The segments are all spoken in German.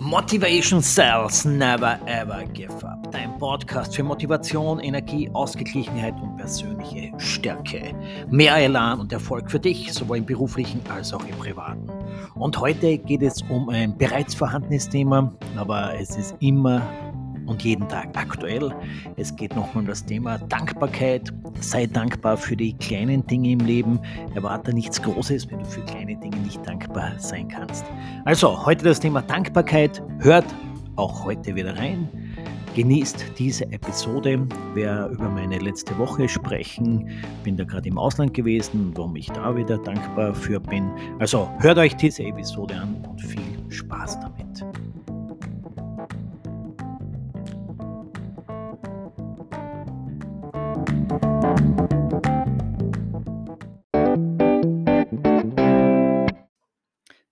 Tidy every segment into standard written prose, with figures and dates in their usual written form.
Motivation Cells Never Ever Give Up. Dein Podcast für Motivation, Energie, Ausgeglichenheit und persönliche Stärke. Mehr Elan und Erfolg für dich, sowohl im beruflichen als auch im privaten. Und heute geht es um ein bereits vorhandenes Thema, aber es ist immer und jeden Tag aktuell. Es geht nochmal um das Thema Dankbarkeit. Sei dankbar für die kleinen Dinge im Leben. Erwarte nichts Großes, wenn du für kleine Dinge nicht dankbar sein kannst. Also, heute das Thema Dankbarkeit. Hört auch heute wieder rein. Genießt diese Episode. Wer über meine letzte Woche sprechen, bin da gerade im Ausland gewesen, warum ich da wieder dankbar für bin. Also, hört euch diese Episode an und viel Spaß damit.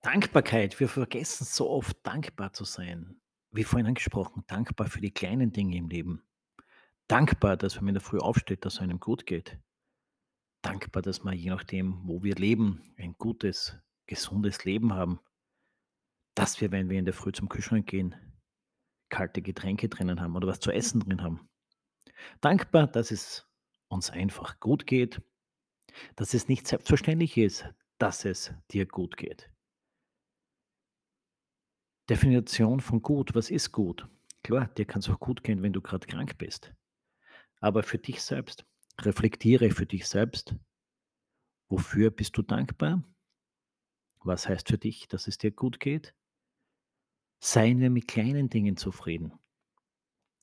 Dankbarkeit. Wir vergessen so oft, dankbar zu sein. Wie vorhin angesprochen, dankbar für die kleinen Dinge im Leben. Dankbar, dass wenn man in der Früh aufsteht, dass es einem gut geht. Dankbar, dass wir je nachdem, wo wir leben, ein gutes, gesundes Leben haben. Dass wir, wenn wir in der Früh zum Kühlschrank gehen, kalte Getränke drinnen haben oder was zu essen drin haben. Dankbar, dass es uns einfach gut geht. Dass es nicht selbstverständlich ist, dass es dir gut geht. Definition von gut, was ist gut? Klar, dir kann es auch gut gehen, wenn du gerade krank bist. Aber für dich selbst, reflektiere für dich selbst, wofür bist du dankbar? Was heißt für dich, dass es dir gut geht? Seien wir mit kleinen Dingen zufrieden.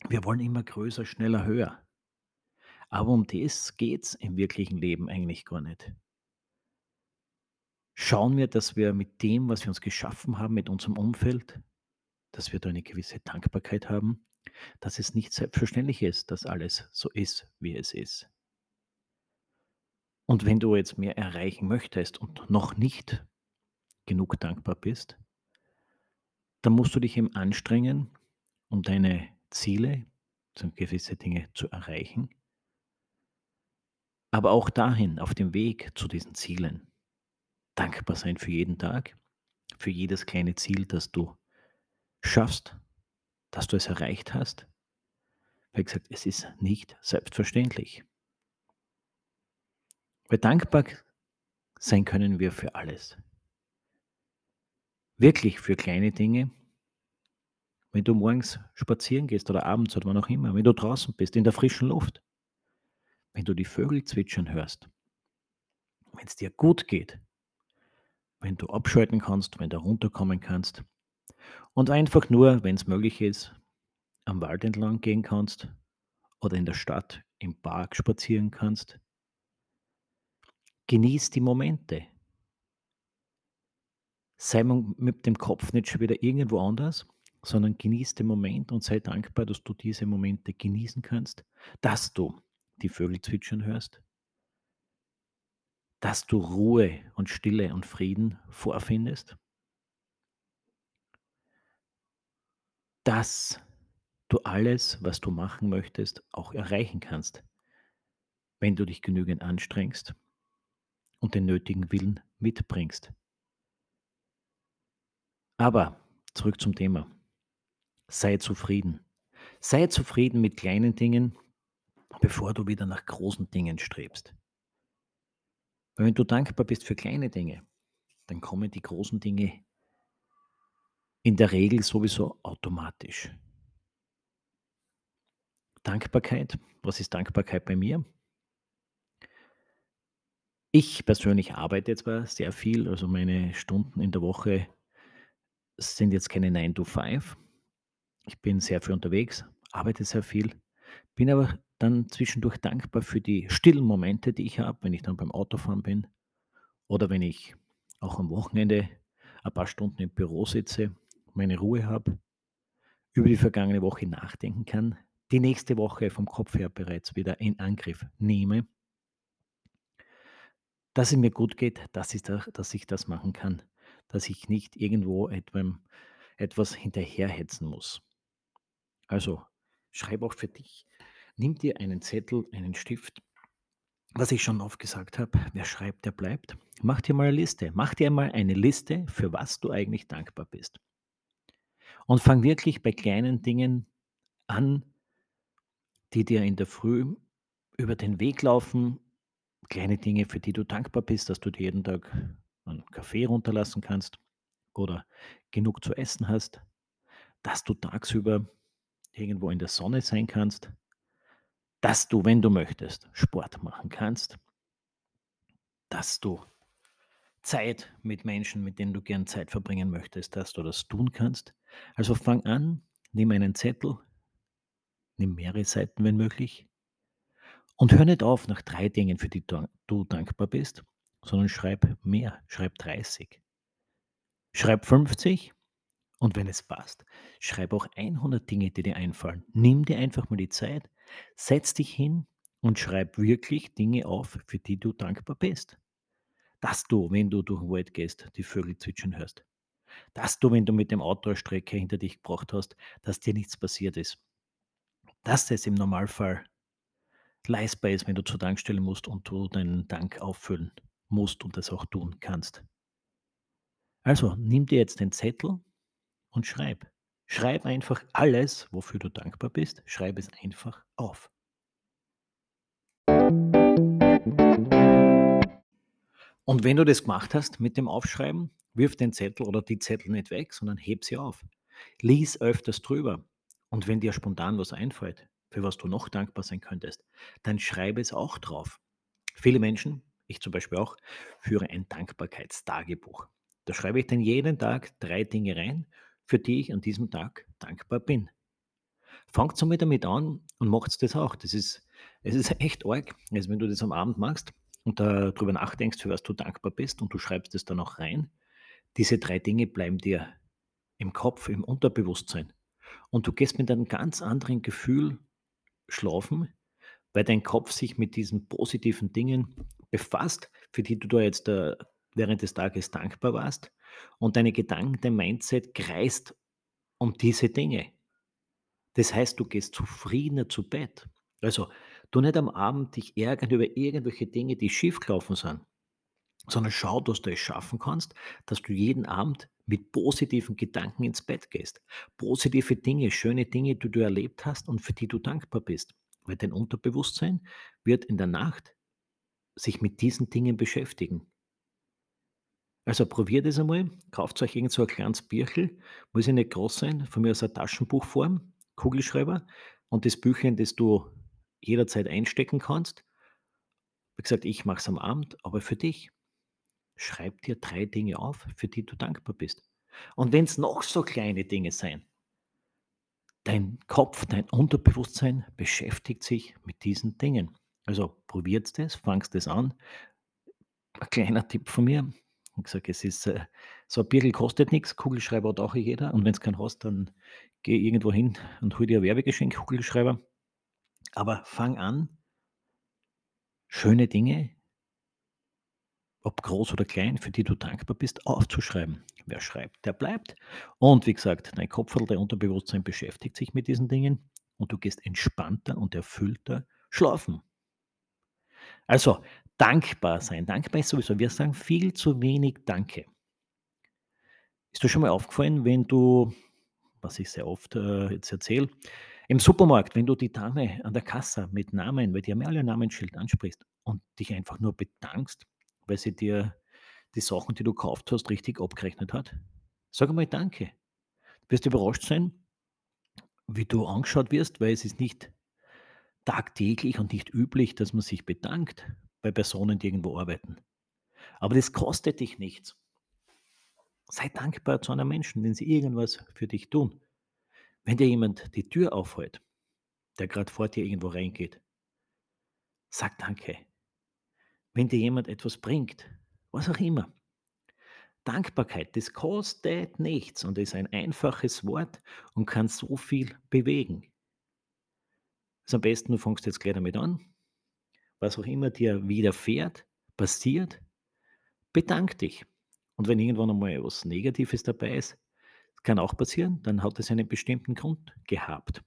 Wir wollen immer größer, schneller, höher. Aber um das geht es im wirklichen Leben eigentlich gar nicht. Schauen wir, dass wir mit dem, was wir uns geschaffen haben, mit unserem Umfeld, dass wir da eine gewisse Dankbarkeit haben, dass es nicht selbstverständlich ist, dass alles so ist, wie es ist. Und wenn du jetzt mehr erreichen möchtest und noch nicht genug dankbar bist, dann musst du dich eben anstrengen, um deine Ziele, so gewisse Dinge zu erreichen, aber auch dahin, auf dem Weg zu diesen Zielen. Dankbar sein für jeden Tag, für jedes kleine Ziel, das du schaffst, dass du es erreicht hast. Wie gesagt, es ist nicht selbstverständlich. Weil dankbar sein können wir für alles. Wirklich für kleine Dinge. Wenn du morgens spazieren gehst oder abends oder wann auch immer, wenn du draußen bist, in der frischen Luft, wenn du die Vögel zwitschern hörst, wenn es dir gut geht, wenn du abschalten kannst, wenn du runterkommen kannst und einfach nur, wenn es möglich ist, am Wald entlang gehen kannst oder in der Stadt im Park spazieren kannst. Genieß die Momente. Sei mit dem Kopf nicht schon wieder irgendwo anders, sondern genieß den Moment und sei dankbar, dass du diese Momente genießen kannst, dass du die Vögel zwitschern hörst, dass du Ruhe und Stille und Frieden vorfindest, dass du alles, was du machen möchtest, auch erreichen kannst, wenn du dich genügend anstrengst und den nötigen Willen mitbringst. Aber zurück zum Thema. Sei zufrieden. Sei zufrieden mit kleinen Dingen, bevor du wieder nach großen Dingen strebst. Weil wenn du dankbar bist für kleine Dinge, dann kommen die großen Dinge in der Regel sowieso automatisch. Dankbarkeit, was ist Dankbarkeit bei mir? Ich persönlich arbeite zwar sehr viel, also meine Stunden in der Woche sind jetzt keine 9-to-5. Ich bin sehr viel unterwegs, arbeite sehr viel, bin aber dann zwischendurch dankbar für die stillen Momente, die ich habe, wenn ich dann beim Autofahren bin oder wenn ich auch am Wochenende ein paar Stunden im Büro sitze, meine Ruhe habe, über die vergangene Woche nachdenken kann, die nächste Woche vom Kopf her bereits wieder in Angriff nehme, dass es mir gut geht, dass ich das machen kann, dass ich nicht irgendwo etwas hinterherhetzen muss. Also schreib auch für dich. Nimm dir einen Zettel, einen Stift, was ich schon oft gesagt habe, wer schreibt, der bleibt. Mach dir mal eine Liste für was du eigentlich dankbar bist. Und fang wirklich bei kleinen Dingen an, die dir in der Früh über den Weg laufen. Kleine Dinge, für die du dankbar bist, dass du dir jeden Tag einen Kaffee runterlassen kannst oder genug zu essen hast, dass du tagsüber irgendwo in der Sonne sein kannst, dass du, wenn du möchtest, Sport machen kannst, dass du Zeit mit Menschen, mit denen du gern Zeit verbringen möchtest, dass du das tun kannst. Also fang an, nimm einen Zettel, nimm mehrere Seiten, wenn möglich, und hör nicht auf nach 3 Dingen, für die du dankbar bist, sondern schreib mehr, schreib 30, schreib 50 und wenn es passt, schreib auch 100 Dinge, die dir einfallen. Nimm dir einfach mal die Zeit, setz dich hin und schreib wirklich Dinge auf, für die du dankbar bist. Dass du, wenn du durch den Wald gehst, die Vögel zwitschern hörst. Dass du, wenn du mit dem Auto eine Strecke hinter dich gebracht hast, dass dir nichts passiert ist. Dass es im Normalfall leistbar ist, wenn du zur Tankstelle musst und du deinen Tank auffüllen musst und das auch tun kannst. Also nimm dir jetzt den Zettel und schreib. Schreib einfach alles, wofür du dankbar bist. Schreib es einfach auf. Und wenn du das gemacht hast mit dem Aufschreiben, wirf den Zettel oder die Zettel nicht weg, sondern heb sie auf. Lies öfters drüber. Und wenn dir spontan was einfällt, für was du noch dankbar sein könntest, dann schreibe es auch drauf. Viele Menschen, ich zum Beispiel auch, führe ein Dankbarkeitstagebuch. Da schreibe ich dann jeden Tag 3 Dinge rein, für die ich an diesem Tag dankbar bin. Fangt somit damit an und macht das auch. Es ist echt arg, also wenn du das am Abend machst und darüber nachdenkst, für was du dankbar bist und du schreibst es dann auch rein. Diese 3 Dinge bleiben dir im Kopf, im Unterbewusstsein. Und du gehst mit einem ganz anderen Gefühl schlafen, weil dein Kopf sich mit diesen positiven Dingen befasst, für die du da jetzt während des Tages dankbar warst. Und deine Gedanken, dein Mindset kreist um diese Dinge. Das heißt, du gehst zufriedener zu Bett. Also, du nicht am Abend dich ärgern über irgendwelche Dinge, die schiefgelaufen sind, sondern schau, dass du es schaffen kannst, dass du jeden Abend mit positiven Gedanken ins Bett gehst. Positive Dinge, schöne Dinge, die du erlebt hast und für die du dankbar bist. Weil dein Unterbewusstsein wird in der Nacht sich mit diesen Dingen beschäftigen. Also probiert es einmal, kauft euch irgend so ein kleines Bierchen, muss ja nicht groß sein, von mir aus eine Taschenbuchform, Kugelschreiber und das Büchlein, das du jederzeit einstecken kannst. Wie gesagt, ich mache es am Abend, aber für dich. Schreib dir 3 Dinge auf, für die du dankbar bist. Und wenn es noch so kleine Dinge sein, dein Kopf, dein Unterbewusstsein beschäftigt sich mit diesen Dingen. Also probiert es, fangst es an. Ein kleiner Tipp von mir. Ich sage, es ist so ein Birkel kostet nichts, Kugelschreiber hat auch jeder. Und wenn es keinen hast, dann geh irgendwo hin und hol dir ein Werbegeschenk, Kugelschreiber. Aber fang an, schöne Dinge, ob groß oder klein, für die du dankbar bist, aufzuschreiben. Wer schreibt, der bleibt. Und wie gesagt, dein Kopf oder dein Unterbewusstsein beschäftigt sich mit diesen Dingen und du gehst entspannter und erfüllter schlafen. Also, dankbar sein. Dankbar ist sowieso, wir sagen viel zu wenig Danke. Ist dir schon mal aufgefallen, wenn du, was ich sehr oft jetzt erzähle, im Supermarkt, wenn du die Dame an der Kasse mit Namen, weil die haben ja alle ein Namensschild, ansprichst und dich einfach nur bedankst, weil sie dir die Sachen, die du gekauft hast, richtig abgerechnet hat. Sag einmal Danke. Du wirst überrascht sein, wie du angeschaut wirst, weil es ist nicht tagtäglich und nicht üblich, dass man sich bedankt bei Personen, die irgendwo arbeiten. Aber das kostet dich nichts. Sei dankbar zu einem Menschen, wenn sie irgendwas für dich tun. Wenn dir jemand die Tür aufhält, der gerade vor dir irgendwo reingeht, sag Danke. Wenn dir jemand etwas bringt, was auch immer. Dankbarkeit, das kostet nichts und ist ein einfaches Wort und kann so viel bewegen. Also am besten, du fängst jetzt gleich damit an. Was auch immer dir widerfährt, passiert, bedank dich. Und wenn irgendwann einmal was Negatives dabei ist, kann auch passieren, dann hat es einen bestimmten Grund gehabt.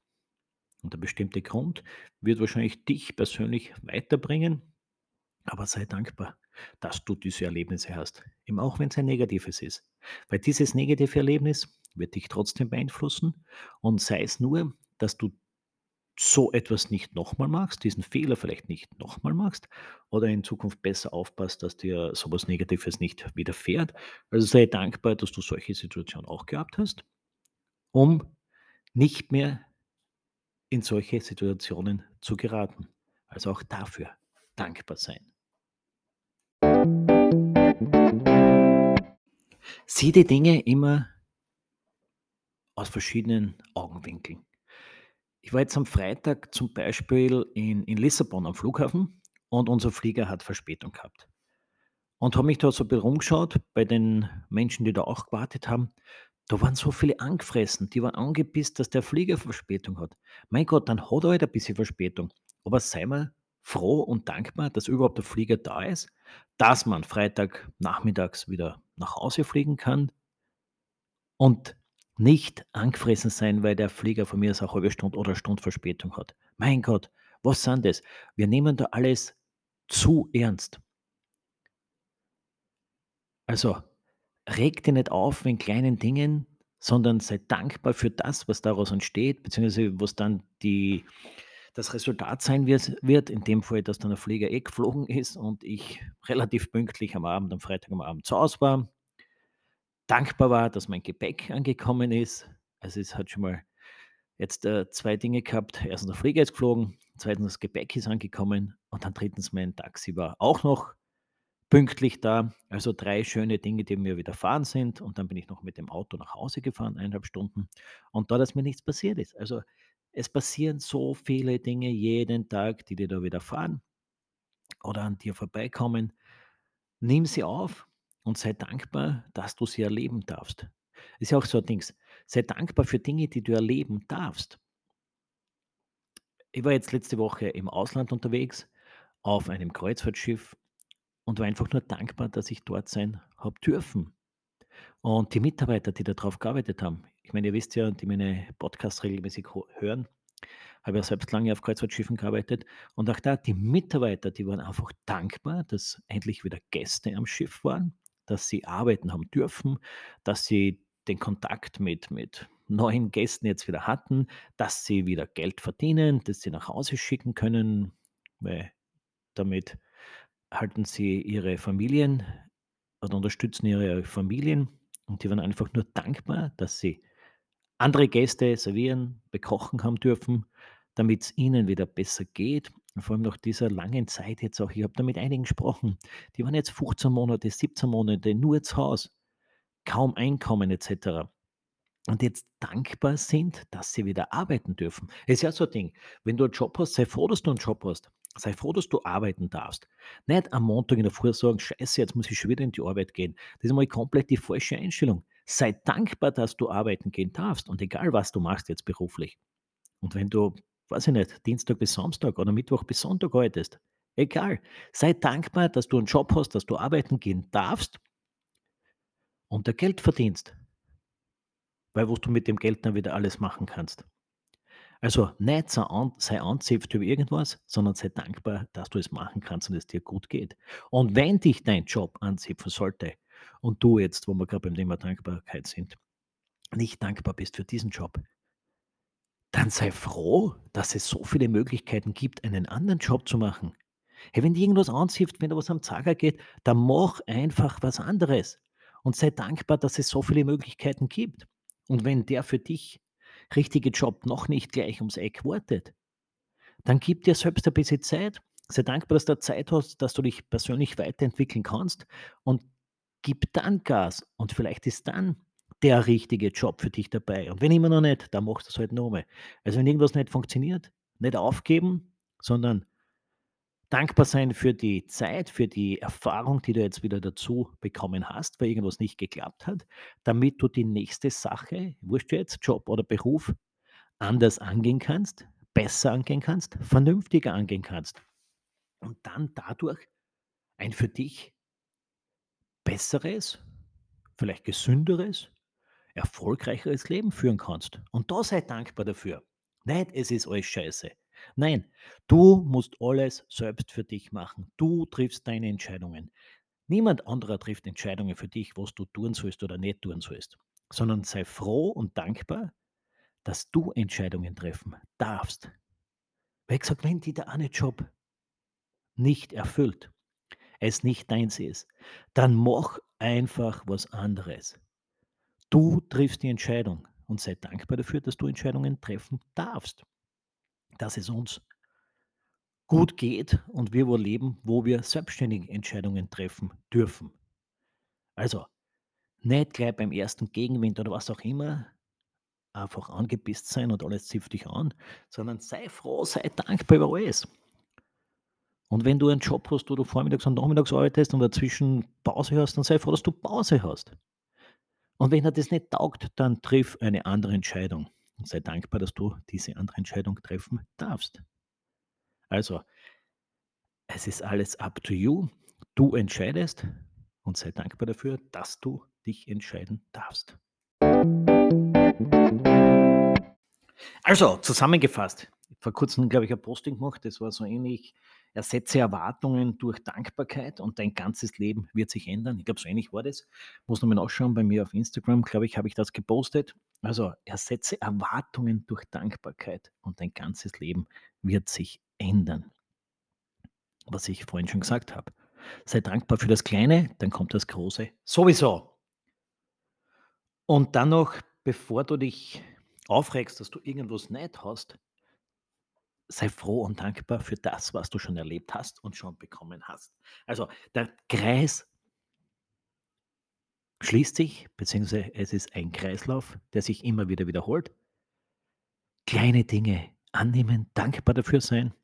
Und der bestimmte Grund wird wahrscheinlich dich persönlich weiterbringen, aber sei dankbar, dass du diese Erlebnisse hast, eben auch wenn es ein negatives ist. Weil dieses negative Erlebnis wird dich trotzdem beeinflussen. Und sei es nur, dass du so etwas nicht nochmal machst, diesen Fehler vielleicht nicht nochmal machst oder in Zukunft besser aufpasst, dass dir sowas Negatives nicht widerfährt. Also sei dankbar, dass du solche Situationen auch gehabt hast, um nicht mehr in solche Situationen zu geraten. Also auch dafür dankbar sein. Sieh die Dinge immer aus verschiedenen Augenwinkeln. Ich war jetzt am Freitag zum Beispiel in Lissabon am Flughafen und unser Flieger hat Verspätung gehabt. Und habe mich da so ein bisschen rumgeschaut bei den Menschen, die da auch gewartet haben. Da waren so viele angefressen, die waren angepisst, dass der Flieger Verspätung hat. Mein Gott, dann hat er halt ein bisschen Verspätung. Aber sei mal froh und dankbar, dass überhaupt der Flieger da ist, dass man Freitagnachmittags wieder nach Hause fliegen kann und nicht angefressen sein, weil der Flieger von mir aus eine halbe Stunde oder eine Stunde Verspätung hat. Mein Gott, was sind das? Wir nehmen da alles zu ernst. Also, reg dich nicht auf in kleinen Dingen, sondern sei dankbar für das, was daraus entsteht, beziehungsweise was dann das Resultat sein wird, in dem Fall, dass dann der Flieger geflogen ist und ich relativ pünktlich am Freitag am Abend zu Hause war, dankbar war, dass mein Gepäck angekommen ist. Also es hat schon mal jetzt zwei Dinge gehabt. Erstens, der Flieger ist geflogen, zweitens, das Gepäck ist angekommen und dann drittens, mein Taxi war auch noch pünktlich da, also 3 schöne Dinge, die mir widerfahren sind, und dann bin ich noch mit dem Auto nach Hause gefahren, 1,5 Stunden, und da, dass mir nichts passiert ist. Also es passieren so viele Dinge jeden Tag, die dir da widerfahren oder an dir vorbeikommen. Nimm sie auf und sei dankbar, dass du sie erleben darfst. Ist ja auch so ein Ding, sei dankbar für Dinge, die du erleben darfst. Ich war jetzt letzte Woche im Ausland unterwegs, auf einem Kreuzfahrtschiff, und war einfach nur dankbar, dass ich dort sein habe dürfen. Und die Mitarbeiter, die da drauf gearbeitet haben, ich meine, ihr wisst ja, die meine Podcasts regelmäßig hören, habe ja selbst lange auf Kreuzfahrtschiffen gearbeitet. Und auch da, die Mitarbeiter, die waren einfach dankbar, dass endlich wieder Gäste am Schiff waren, dass sie arbeiten haben dürfen, dass sie den Kontakt mit neuen Gästen jetzt wieder hatten, dass sie wieder Geld verdienen, dass sie nach Hause schicken können, weil damit halten sie ihre Familien oder unterstützen ihre Familien, und die waren einfach nur dankbar, dass sie andere Gäste servieren, bekochen haben dürfen, damit es ihnen wieder besser geht. Und vor allem nach dieser langen Zeit jetzt auch, ich habe da mit einigen gesprochen, die waren jetzt 15 Monate, 17 Monate nur zu Hause, kaum Einkommen etc. Und jetzt dankbar sind, dass sie wieder arbeiten dürfen. Es ist ja so ein Ding, wenn du einen Job hast, sei froh, dass du einen Job hast. Sei froh, dass du arbeiten darfst. Nicht am Montag in der Früh sagen, scheiße, jetzt muss ich schon wieder in die Arbeit gehen. Das ist mal komplett die falsche Einstellung. Sei dankbar, dass du arbeiten gehen darfst, und egal, was du machst jetzt beruflich. Und wenn du, weiß ich nicht, Dienstag bis Samstag oder Mittwoch bis Sonntag arbeitest, egal. Sei dankbar, dass du einen Job hast, dass du arbeiten gehen darfst und da Geld verdienst. Weil was du mit dem Geld dann wieder alles machen kannst. Also nicht sei anzipft über irgendwas, sondern sei dankbar, dass du es machen kannst und es dir gut geht. Und wenn dich dein Job anzipfen sollte und du jetzt, wo wir gerade beim Thema Dankbarkeit sind, nicht dankbar bist für diesen Job, dann sei froh, dass es so viele Möglichkeiten gibt, einen anderen Job zu machen. Hey, wenn dir irgendwas anzipft, wenn dir was am Zager geht, dann mach einfach was anderes und sei dankbar, dass es so viele Möglichkeiten gibt. Und wenn der für dich richtige Job noch nicht gleich ums Eck wartet, dann gib dir selbst ein bisschen Zeit. Sei dankbar, dass du Zeit hast, dass du dich persönlich weiterentwickeln kannst, und gib dann Gas, und vielleicht ist dann der richtige Job für dich dabei. Und wenn immer noch nicht, dann machst du es halt nochmal. Also wenn irgendwas nicht funktioniert, nicht aufgeben, sondern dankbar sein für die Zeit, für die Erfahrung, die du jetzt wieder dazu bekommen hast, weil irgendwas nicht geklappt hat, damit du die nächste Sache, wurscht jetzt, Job oder Beruf, anders angehen kannst, besser angehen kannst, vernünftiger angehen kannst. Und dann dadurch ein für dich besseres, vielleicht gesünderes, erfolgreicheres Leben führen kannst. Und da sei dankbar dafür. Nein, es ist alles scheiße. Nein, du musst alles selbst für dich machen. Du triffst deine Entscheidungen. Niemand anderer trifft Entscheidungen für dich, was du tun sollst oder nicht tun sollst. sondern sei froh und dankbar, dass du Entscheidungen treffen darfst. Weil gesagt, wenn dir der eine Job nicht erfüllt, es nicht deins ist, dann mach einfach was anderes. Du triffst die Entscheidung und sei dankbar dafür, dass du Entscheidungen treffen darfst. Dass es uns gut geht und wir wo leben, wo wir selbstständige Entscheidungen treffen dürfen. Also, nicht gleich beim ersten Gegenwind oder was auch immer einfach angepisst sein und alles zipft dich an, sondern sei froh, sei dankbar über alles. Und wenn du einen Job hast, wo du vormittags und nachmittags arbeitest und dazwischen Pause hast, dann sei froh, dass du Pause hast. Und wenn dir das nicht taugt, dann triff eine andere Entscheidung. Und sei dankbar, dass du diese andere Entscheidung treffen darfst. Also, es ist alles up to you. Du entscheidest und sei dankbar dafür, dass du dich entscheiden darfst. Also, zusammengefasst. Ich habe vor kurzem, glaube ich, ein Posting gemacht. Das war so ähnlich. Ersetze Erwartungen durch Dankbarkeit und dein ganzes Leben wird sich ändern. Ich glaube, so ähnlich war das. Muss nochmal nachschauen, bei mir auf Instagram, glaube ich, habe ich das gepostet. Also ersetze Erwartungen durch Dankbarkeit und dein ganzes Leben wird sich ändern. Was ich vorhin schon gesagt habe. Sei dankbar für das Kleine, dann kommt das Große sowieso. Und dann noch, bevor du dich aufregst, dass du irgendwas nicht hast, sei froh und dankbar für das, was du schon erlebt hast und schon bekommen hast. Also der Kreis schließt sich, beziehungsweise es ist ein Kreislauf, der sich immer wieder wiederholt. Kleine Dinge annehmen, dankbar dafür sein,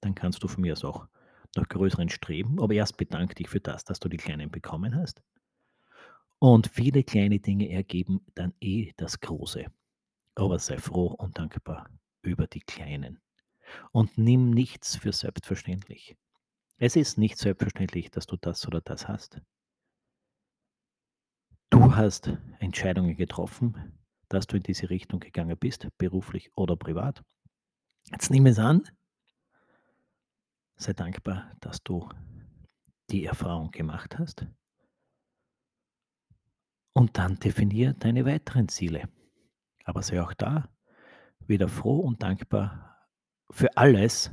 dann kannst du von mir aus auch nach größeren streben, aber erst bedank dich für das, dass du die Kleinen bekommen hast. Und viele kleine Dinge ergeben dann eh das Große. Aber sei froh und dankbar über die Kleinen. Und nimm nichts für selbstverständlich. Es ist nicht selbstverständlich, dass du das oder das hast. Du hast Entscheidungen getroffen, dass du in diese Richtung gegangen bist, beruflich oder privat. Jetzt nimm es an. Sei dankbar, dass du die Erfahrung gemacht hast. Und dann definiere deine weiteren Ziele. Aber sei auch da wieder froh und dankbar für alles,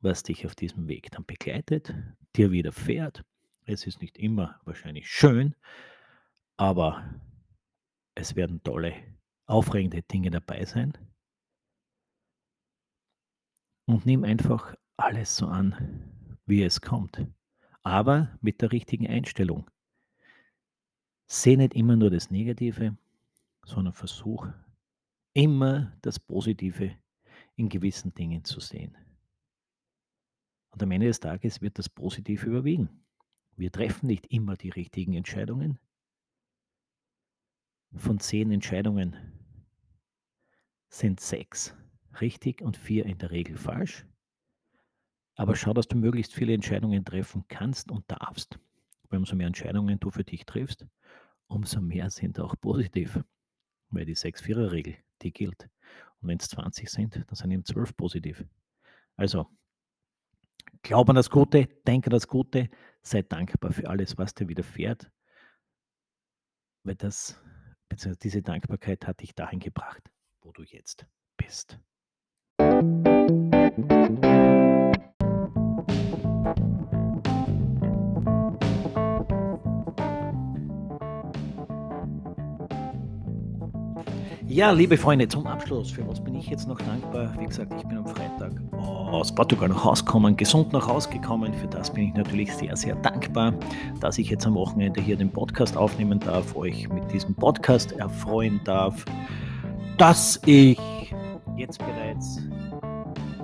was dich auf diesem Weg dann begleitet, dir widerfährt. Es ist nicht immer wahrscheinlich schön, aber es werden tolle, aufregende Dinge dabei sein. Und nimm einfach alles so an, wie es kommt, aber mit der richtigen Einstellung. Seh nicht immer nur das Negative, sondern versuch immer das Positive in gewissen Dingen zu sehen. Und am Ende des Tages wird das Positive überwiegen. Wir treffen nicht immer die richtigen Entscheidungen. Von 10 Entscheidungen sind 6 richtig und 4 in der Regel falsch. Aber schau, dass du möglichst viele Entscheidungen treffen kannst und darfst. Weil umso mehr Entscheidungen du für dich triffst, umso mehr sind auch positiv. Weil die 6-4er-Regel, die gilt. Und wenn es 20 sind, dann sind eben 12 positiv. Also, glaub an das Gute, denk an das Gute, sei dankbar für alles, was dir widerfährt, weil das, beziehungsweise diese Dankbarkeit hat dich dahin gebracht, wo du jetzt bist. Ja, liebe Freunde, zum Abschluss, für was bin ich jetzt noch dankbar? Wie gesagt, ich bin am Freitag aus Portugal nach Hause gekommen, gesund nach Hause gekommen. Für das bin ich natürlich sehr, sehr dankbar, dass ich jetzt am Wochenende hier den Podcast aufnehmen darf, euch mit diesem Podcast erfreuen darf, dass ich jetzt bereits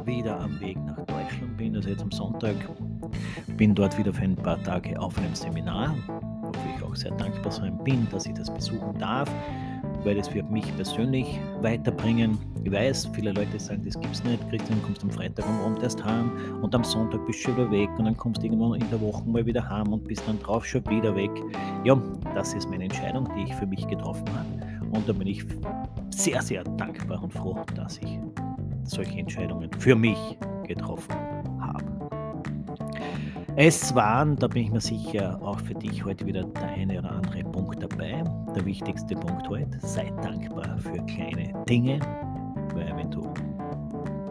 wieder am Weg nach Deutschland bin, also jetzt am Sonntag. Bin dort wieder für ein paar Tage auf einem Seminar, wofür ich auch sehr dankbar sein bin, dass ich das besuchen darf. Weil es wird mich persönlich weiterbringen. Ich weiß, viele Leute sagen, das gibt's nicht. Christian, kommst am Freitag am Abend erst heim und am Sonntag bist du wieder weg und dann kommst du irgendwann in der Woche mal wieder heim und bist dann drauf schon wieder weg. Ja, das ist meine Entscheidung, die ich für mich getroffen habe. Und da bin ich sehr, sehr dankbar und froh, dass ich solche Entscheidungen für mich getroffen habe. Es waren, da bin ich mir sicher, auch für dich heute wieder der eine oder andere Punkt dabei. Der wichtigste Punkt heute, sei dankbar für kleine Dinge, weil wenn du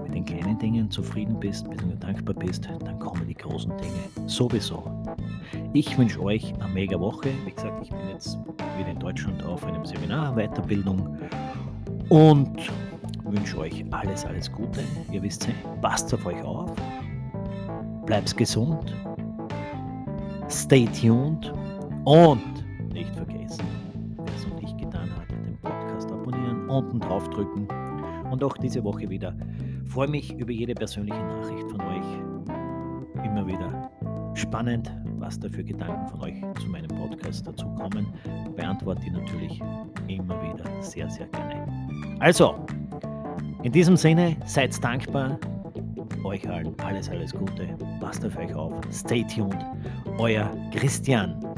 mit den kleinen Dingen zufrieden bist, wenn du dankbar bist, dann kommen die großen Dinge sowieso. Ich wünsche euch eine mega Woche. Wie gesagt, ich bin jetzt wieder in Deutschland auf einem Seminar, Weiterbildung und wünsche euch alles, alles Gute. Ihr wisst ja, passt auf euch auf, bleibt gesund. Stay tuned und nicht vergessen, wer es noch nicht getan hat, den Podcast abonnieren, unten draufdrücken und auch diese Woche wieder. Freue mich über jede persönliche Nachricht von euch. Immer wieder spannend, was da für Gedanken von euch zu meinem Podcast dazu kommen. Beantworte die natürlich immer wieder sehr, sehr gerne. Also, in diesem Sinne, seid dankbar. Euch allen alles, alles Gute. Passt auf euch auf. Stay tuned. Euer Christian.